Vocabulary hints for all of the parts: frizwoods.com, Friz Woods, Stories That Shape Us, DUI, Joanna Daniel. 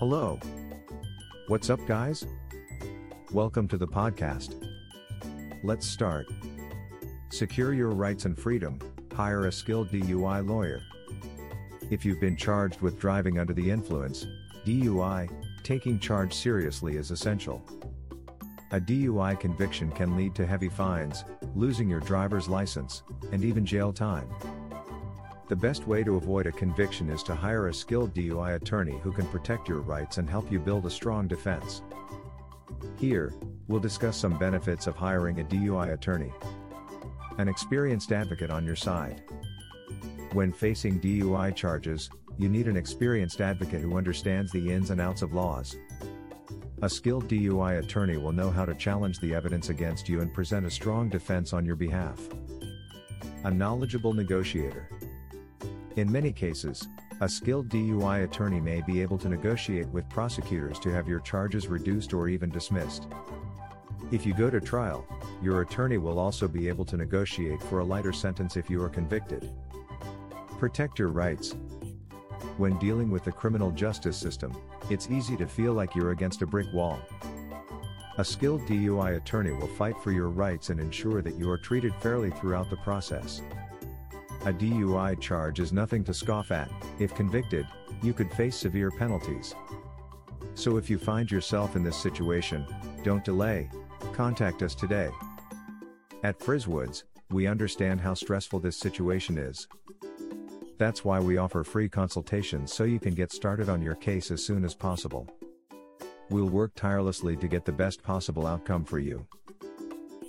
Hello. What's up, guys? Welcome to the podcast. Let's start. Secure your rights and freedom. Hire a skilled DUI lawyer. If you've been charged with driving under the influence, DUI, taking charge seriously is essential. A DUI conviction can lead to heavy fines, losing your driver's license, and even jail time. The best way to avoid a conviction is to hire a skilled DUI attorney who can protect your rights and help you build a strong defense. Here, we'll discuss some benefits of hiring a DUI attorney. An experienced advocate on your side. When facing DUI charges, you need an experienced advocate who understands the ins and outs of laws. A skilled DUI attorney will know how to challenge the evidence against you and present a strong defense on your behalf. A knowledgeable negotiator. In many cases, a skilled DUI attorney may be able to negotiate with prosecutors to have your charges reduced or even dismissed. If you go to trial, your attorney will also be able to negotiate for a lighter sentence if you are convicted. Protect your rights. When dealing with the criminal justice system, it's easy to feel like you're against a brick wall. A skilled DUI attorney will fight for your rights and ensure that you are treated fairly throughout the process. A DUI charge is nothing to scoff at. If convicted, you could face severe penalties. So if you find yourself in this situation, don't delay. Contact us today. At Friz Woods, we understand how stressful this situation is. That's why we offer free consultations so you can get started on your case as soon as possible. We'll work tirelessly to get the best possible outcome for you.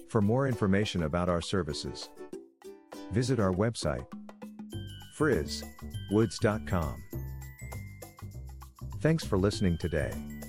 For more information about our services, visit our website, frizwoods.com. Thanks for listening today.